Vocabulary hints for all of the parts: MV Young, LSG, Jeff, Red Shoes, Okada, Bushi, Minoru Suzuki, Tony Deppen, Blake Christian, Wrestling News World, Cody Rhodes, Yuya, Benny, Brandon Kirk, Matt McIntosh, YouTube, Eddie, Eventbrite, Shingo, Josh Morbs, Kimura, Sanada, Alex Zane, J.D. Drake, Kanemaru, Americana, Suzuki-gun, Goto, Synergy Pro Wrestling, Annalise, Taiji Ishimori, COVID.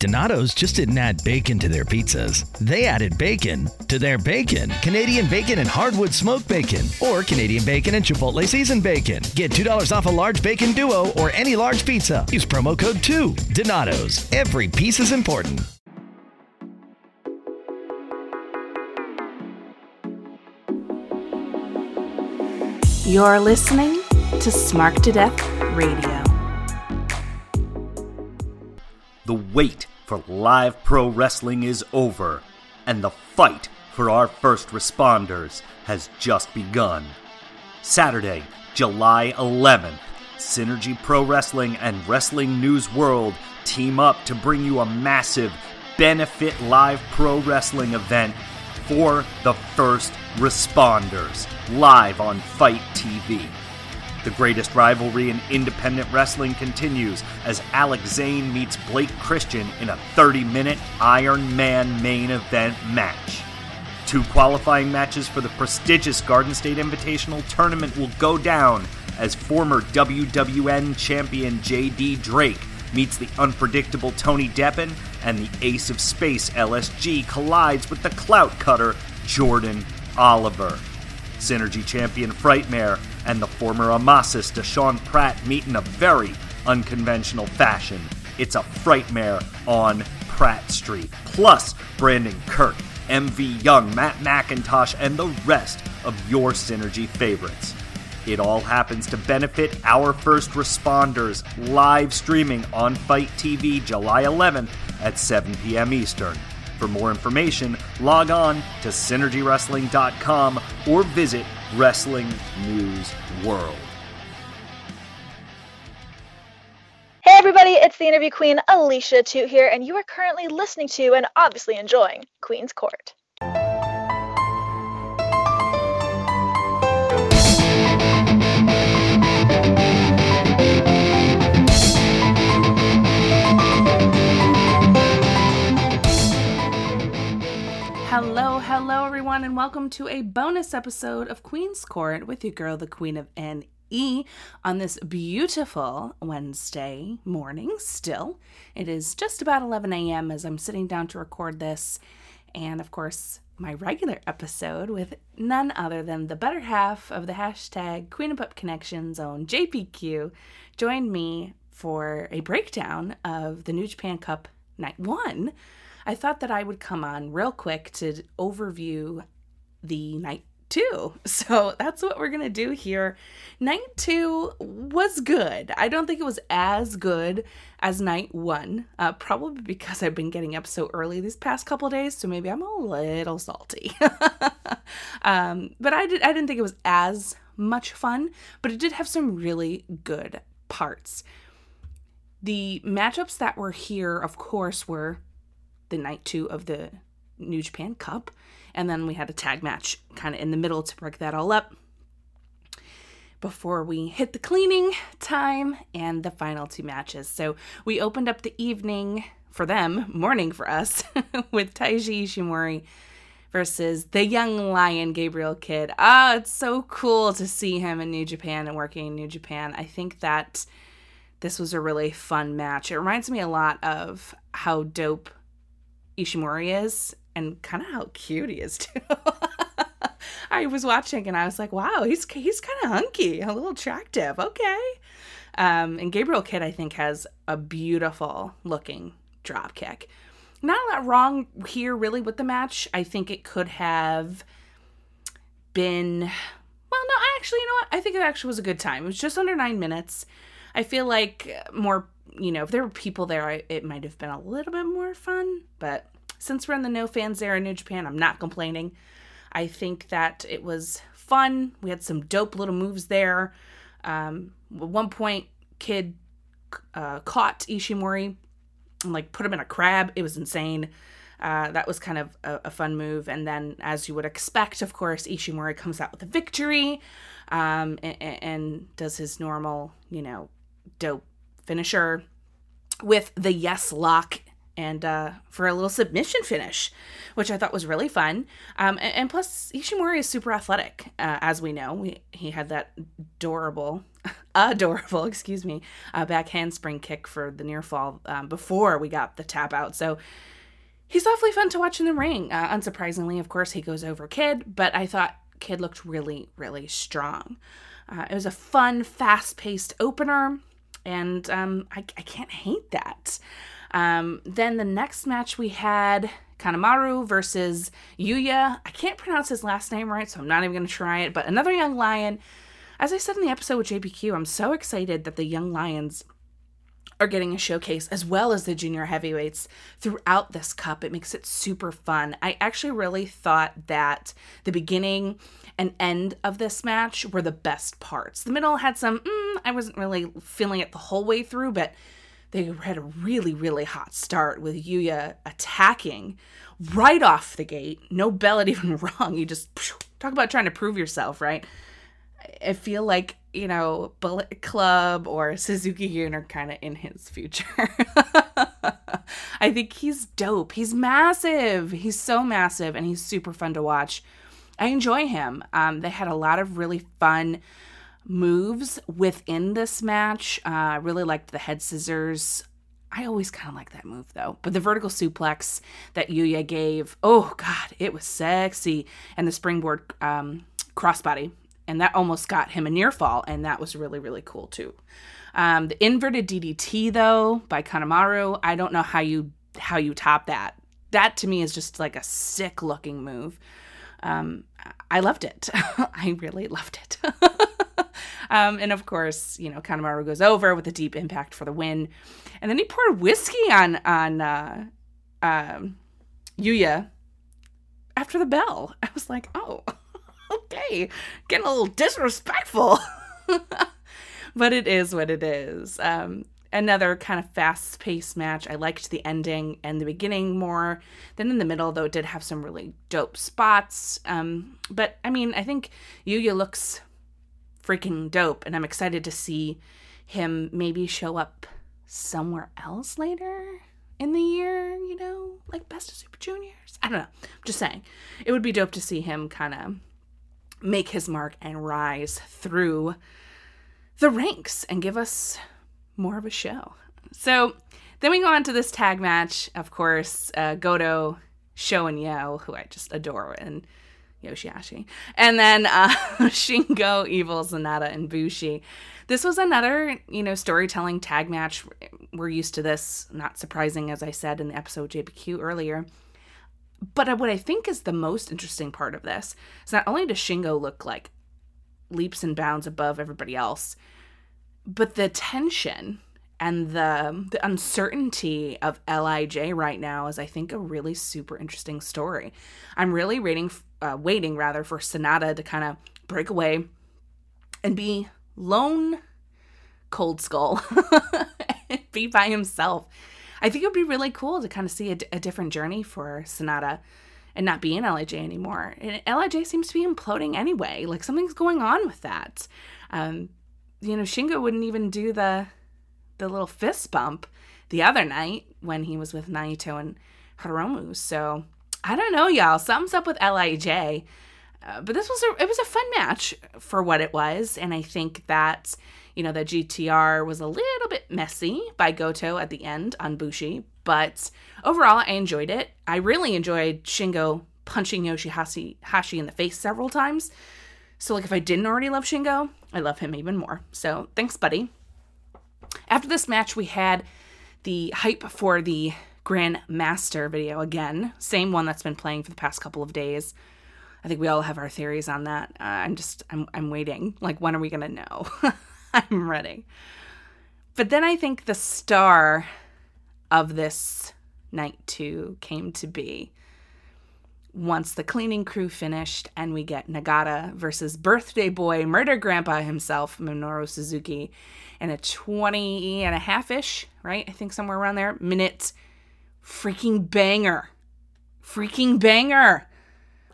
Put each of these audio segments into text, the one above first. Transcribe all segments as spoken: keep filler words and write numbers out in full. Donatos just didn't add bacon to their pizzas. They added bacon to their bacon. Canadian bacon and hardwood smoked bacon. Or Canadian bacon and Chipotle seasoned bacon. Get two dollars off a large bacon duo or any large pizza. Use promo code two. Donatos. Every piece is important. You're listening to Smark to Death Radio. The wait for live pro wrestling is over, and the fight for our first responders has just begun. Saturday, July eleventh, Synergy Pro Wrestling and Wrestling News World team up to bring you a massive benefit live pro wrestling event for the first responders, live on Fight T V. The greatest rivalry in independent wrestling continues as Alex Zane meets Blake Christian in a thirty-minute Iron Man main event match. Two qualifying matches for the prestigious Garden State Invitational Tournament will go down as former W W N champion J D. Drake meets the unpredictable Tony Deppen, and the ace of space L S G collides with the clout cutter Jordan Oliver. Synergy champion Frightmare and the former Amasis Deshaun Pratt meet in a very unconventional fashion. It's a Frightmare on Pratt Street. Plus, Brandon Kirk, M V Young, Matt McIntosh, and the rest of your Synergy favorites. It all happens to benefit our first responders, live streaming on Fight T V July eleventh at seven p.m. Eastern. For more information, log on to synergy wrestling dot com or visit Wrestling News World. Hey everybody, it's the interview queen, Alicia Toot here, and you are currently listening to and obviously enjoying Queen's Court. Hello, hello, everyone, and welcome to a bonus episode of Queen's Court with your girl, the Queen of N E, on this beautiful Wednesday morning still. It is just about eleven a.m. as I'm sitting down to record this, and of course, my regular episode with none other than the better half of the hashtag Queen of Pup Connections own J P Q joined me for a breakdown of the New Japan Cup Night one. I thought that I would come on real quick to overview the night two. So that's what we're going to do here. Night two was good. I don't think it was as good as night one, uh, probably because I've been getting up so early these past couple of days, so maybe I'm a little salty. um, but I, did, I didn't think it was as much fun, but it did have some really good parts. The matchups that were here, of course, were the night two of the New Japan Cup, and then we had a tag match kind of in the middle to break that all up before we hit the cleaning time and the final two matches. So we opened up the evening for them, morning for us, with Taiji Ishimori versus the young lion Gabriel Kidd. Ah, oh, it's so cool to see him in New Japan and working in New Japan. I think that this was a really fun match. It reminds me a lot of how dope Ishimori is and kind of how cute he is too. I was watching and I was like, wow, he's he's kind of hunky, a little attractive. Okay. Um, and Gabriel Kidd, I think, has a beautiful looking drop kick. Not a lot wrong here really with the match. I think it could have been, well, no, actually, you know what? I think it actually was a good time. It was just under nine minutes. I feel like more, you know, if there were people there, it might have been a little bit more fun. But since we're in the no fans era in New Japan, I'm not complaining. I think that it was fun. We had some dope little moves there. Um, at one point, Kid uh, caught Ishimori and like put him in a crab. It was insane. Uh, that was kind of a, a fun move. And then, as you would expect, of course, Ishimori comes out with a victory um, and, and does his normal, you know, dope finisher with the yes lock and uh, for a little submission finish, which I thought was really fun. Um, and, and plus, Ishimori is super athletic, uh, as we know. We, he had that adorable, adorable, excuse me, uh, back handspring kick for the near fall um, before we got the tap out. So, he's awfully fun to watch in the ring. Uh, unsurprisingly, of course, he goes over Kidd, but I thought Kidd looked really, really strong. Uh, it was a fun, fast-paced opener, and um, I, I can't hate that. Um, then the next match we had Kanemaru versus Yuya. I can't pronounce his last name right, so I'm not even going to try it, but another young lion. As I said in the episode with J P Q, I'm so excited that the young lions are getting a showcase as well as the junior heavyweights throughout this cup. It makes it super fun. I actually really thought that the beginning and end of this match were the best parts. The middle had some, mm, I wasn't really feeling it the whole way through, but they had a really, really hot start with Yuya attacking right off the gate. No bell even rung. You just talk about trying to prove yourself, right? I feel like, you know, Bullet Club or Suzuki-gun are kind of in his future. I think he's dope. He's massive. He's so massive, and he's super fun to watch. I enjoy him. Um, they had a lot of really fun moves within this match. I uh, really liked the head scissors. I always kind of like that move, though. But the vertical suplex that Yuya gave, oh, God, it was sexy. And the springboard um, crossbody. And that almost got him a near fall, and that was really, really cool, too. Um, the inverted D D T, though, by Kanemaru, I don't know how you how you top that. That, to me, is just like a sick-looking move. Um, I loved it. I really loved it. um, and, of course, you know, Kanemaru goes over with a deep impact for the win. And then he poured whiskey on, on uh, um, Yuya after the bell. I was like, oh. Okay, getting a little disrespectful, but it is what it is. Um, another kind of fast-paced match. I liked the ending and the beginning more than in the middle, though it did have some really dope spots. Um, but, I mean, I think Yuya looks freaking dope, and I'm excited to see him maybe show up somewhere else later in the year, you know, like Best of Super Juniors. I don't know. I'm just saying. It would be dope to see him kind of make his mark and rise through the ranks and give us more of a show. So then we go on to this tag match, of course, uh, Goto, Sho and Yo, who I just adore, and Yoshihashi. And then uh, Shingo, Evil, Sanada, and Bushi. This was another, you know, storytelling tag match. We're used to this, not surprising, as I said in the episode J P Q earlier. But what I think is the most interesting part of this is not only does Shingo look like leaps and bounds above everybody else, but the tension and the the uncertainty of L I J right now is, I think, a really super interesting story. I'm really waiting, uh, waiting rather for Sanada to kind of break away and be lone Cold Skull and be by himself. I think it would be really cool to kind of see a, d- a different journey for Sanada and not be in L I J anymore. And L I J seems to be imploding anyway. Like, something's going on with that. Um, you know, Shingo wouldn't even do the the little fist bump the other night when he was with Naito and Hiromu. So, I don't know, y'all. Something's up with L I J. Uh, but this was a, it was a fun match for what it was. And I think that, you know, the G T R was a little bit messy by Goto at the end on Bushi, but overall I enjoyed it. I really enjoyed Shingo punching Yoshihashi Hashi in the face several times. So, like, if I didn't already love Shingo, I love him even more. So, thanks, buddy. After this match, we had the hype for the Grandmaster video again. Same one that's been playing for the past couple of days. I think we all have our theories on that. Uh, I'm just, I'm, I'm waiting. Like, when are we going to know? I'm ready. But then I think the star of this night two came to be once the cleaning crew finished, and we get Nagata versus birthday boy murder grandpa himself, Minoru Suzuki, in a twenty and a half-ish, right? I think somewhere around there, minute freaking banger. Freaking banger.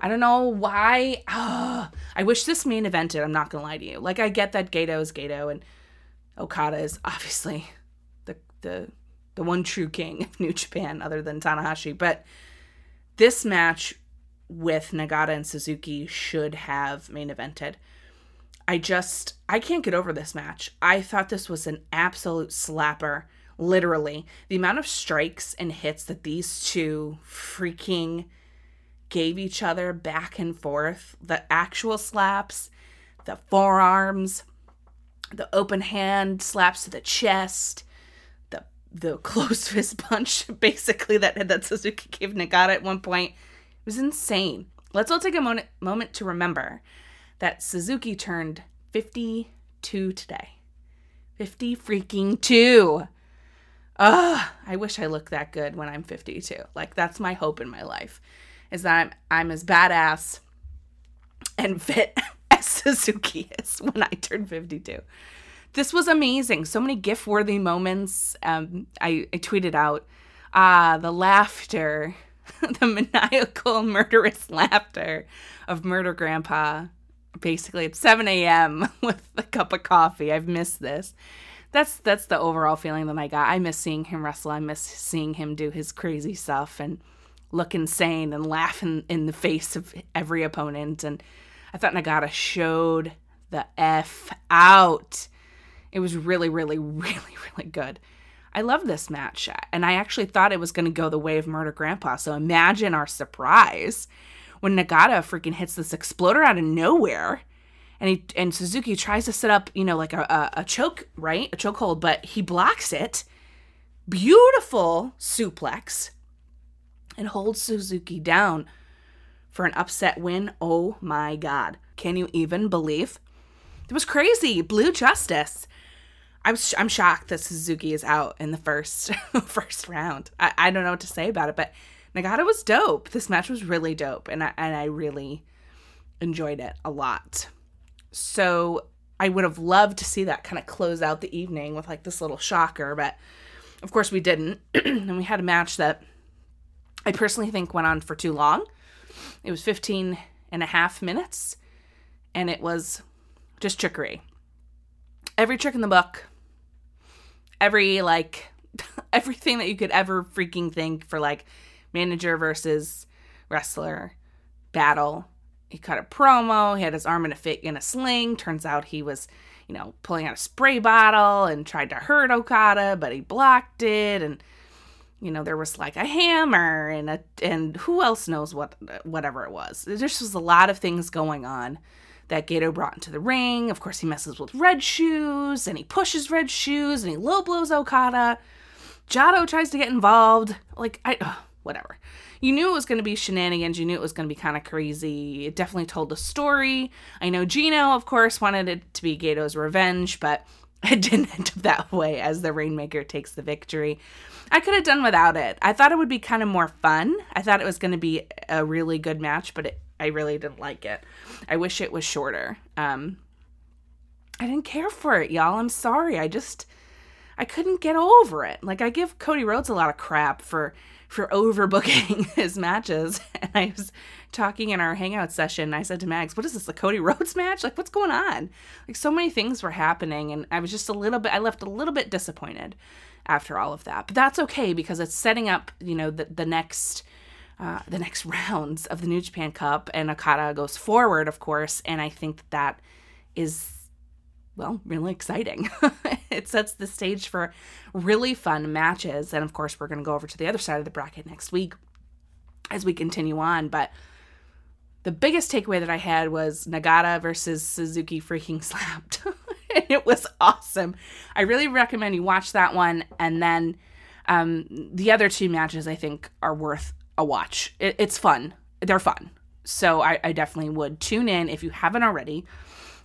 I don't know why. Oh, I wish this main evented, I'm not going to lie to you. Like, I get that Gato is Gato, and Okada is obviously the the the one true king of New Japan other than Tanahashi. But this match with Nagata and Suzuki should have main evented. I just, I can't get over this match. I thought this was an absolute slapper, literally. The amount of strikes and hits that these two freaking gave each other back and forth, the actual slaps, the forearms, the open hand slaps to the chest, the the closed fist punch, basically, that, that Suzuki gave Nagata at one point. It was insane. Let's all take a moment, moment to remember that Suzuki turned fifty-two today. fifty freaking two. Ugh, I wish I looked that good when I'm fifty-two. Like, that's my hope in my life, is that I'm, I'm as badass and fit as Suzuki is when I turn fifty-two. This was amazing. So many GIF-worthy moments. Um, I, I tweeted out uh, the laughter, the maniacal, murderous laughter of Murder Grandpa, basically at seven a.m. with a cup of coffee. I've missed this. That's that's the overall feeling that I got. I miss seeing him wrestle. I miss seeing him do his crazy stuff and look insane and laugh in, in the face of every opponent. And I thought Nagata showed the F out. It was really, really, really, really good. I love this match. And I actually thought it was going to go the way of Murder Grandpa. So imagine our surprise when Nagata freaking hits this exploder out of nowhere. And he and Suzuki tries to set up, you know, like a, a, a choke, right? A chokehold, but he blocks it. Beautiful suplex. And holds Suzuki down for an upset win. Oh my God. Can you even believe? It was crazy. Blue Justice. I was, I'm shocked that Suzuki is out in the first first round. I, I don't know what to say about it, but Nagata was dope. This match was really dope, and I, and I really enjoyed it a lot. So I would have loved to see that kind of close out the evening with like this little shocker, but of course we didn't. And we had a match that I personally think went on for too long. It was fifteen and a half minutes, and it was just trickery. Every trick in the book, every, like, everything that you could ever freaking think for, like, manager versus wrestler battle. He cut a promo, he had his arm in a fit in a sling. Turns out he was, you know, pulling out a spray bottle and tried to hurt Okada, but he blocked it, and you know, there was like a hammer and a, and who else knows what, whatever it was. There just was a lot of things going on that Gato brought into the ring. Of course, he messes with Red Shoes, and he pushes Red Shoes, and he low blows Okada. Jado tries to get involved. Like, I, ugh, whatever. You knew it was going to be shenanigans. You knew it was going to be kind of crazy. It definitely told the story. I know Gino, of course, wanted it to be Gato's revenge, but it didn't end up that way as the Rainmaker takes the victory. I could have done without it. I thought it would be kind of more fun. I thought it was going to be a really good match, but it, I really didn't like it. I wish it was shorter. Um, I didn't care for it, y'all. I'm sorry. I just, I couldn't get over it. Like, I give Cody Rhodes a lot of crap for, for overbooking his matches. And I was talking in our hangout session, and I said to Mags, what is this, the Cody Rhodes match? Like, what's going on? Like, so many things were happening, and I was just a little bit, I left a little bit disappointed after all of that. But that's okay, because it's setting up, you know, the, the next uh, the next rounds of the New Japan Cup, and Okada goes forward, of course, and I think that, that is, well, really exciting. It sets the stage for really fun matches, and of course, we're going to go over to the other side of the bracket next week as we continue on, but the biggest takeaway that I had was Nagata versus Suzuki freaking slapped. And it was awesome. I really recommend you watch that one. And then um, the other two matches, I think, are worth a watch. It, it's fun. They're fun. So I, I definitely would tune in if you haven't already.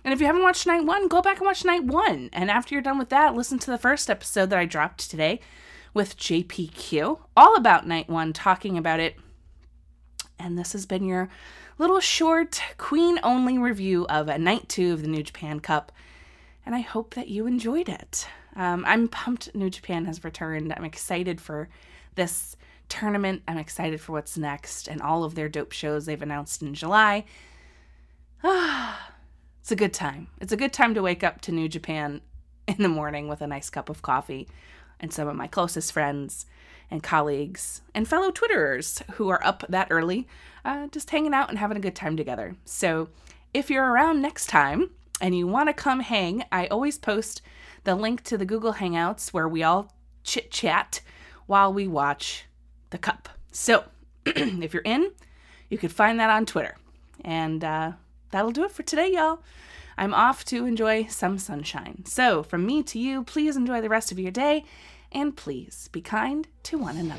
And if you haven't watched night one, go back and watch night one. And after you're done with that, listen to the first episode that I dropped today with J P Q, all about night one, talking about it And this has been your little short Queen-only review of Night two of the New Japan Cup. And I hope that you enjoyed it. Um, I'm pumped New Japan has returned. I'm excited for this tournament. I'm excited for what's next and all of their dope shows they've announced in July. Ah, it's a good time. It's a good time to wake up to New Japan in the morning with a nice cup of coffee and some of my closest friends and colleagues and fellow Twitterers who are up that early, uh, just hanging out and having a good time together. So if you're around next time and you want to come hang, I always post the link to the Google Hangouts where we all chit-chat while we watch the Cup. So if you're in, you could find that on Twitter. And uh, that'll do it for today, y'all. I'm off to enjoy some sunshine. So from me to you, please enjoy the rest of your day. And please be kind to one another.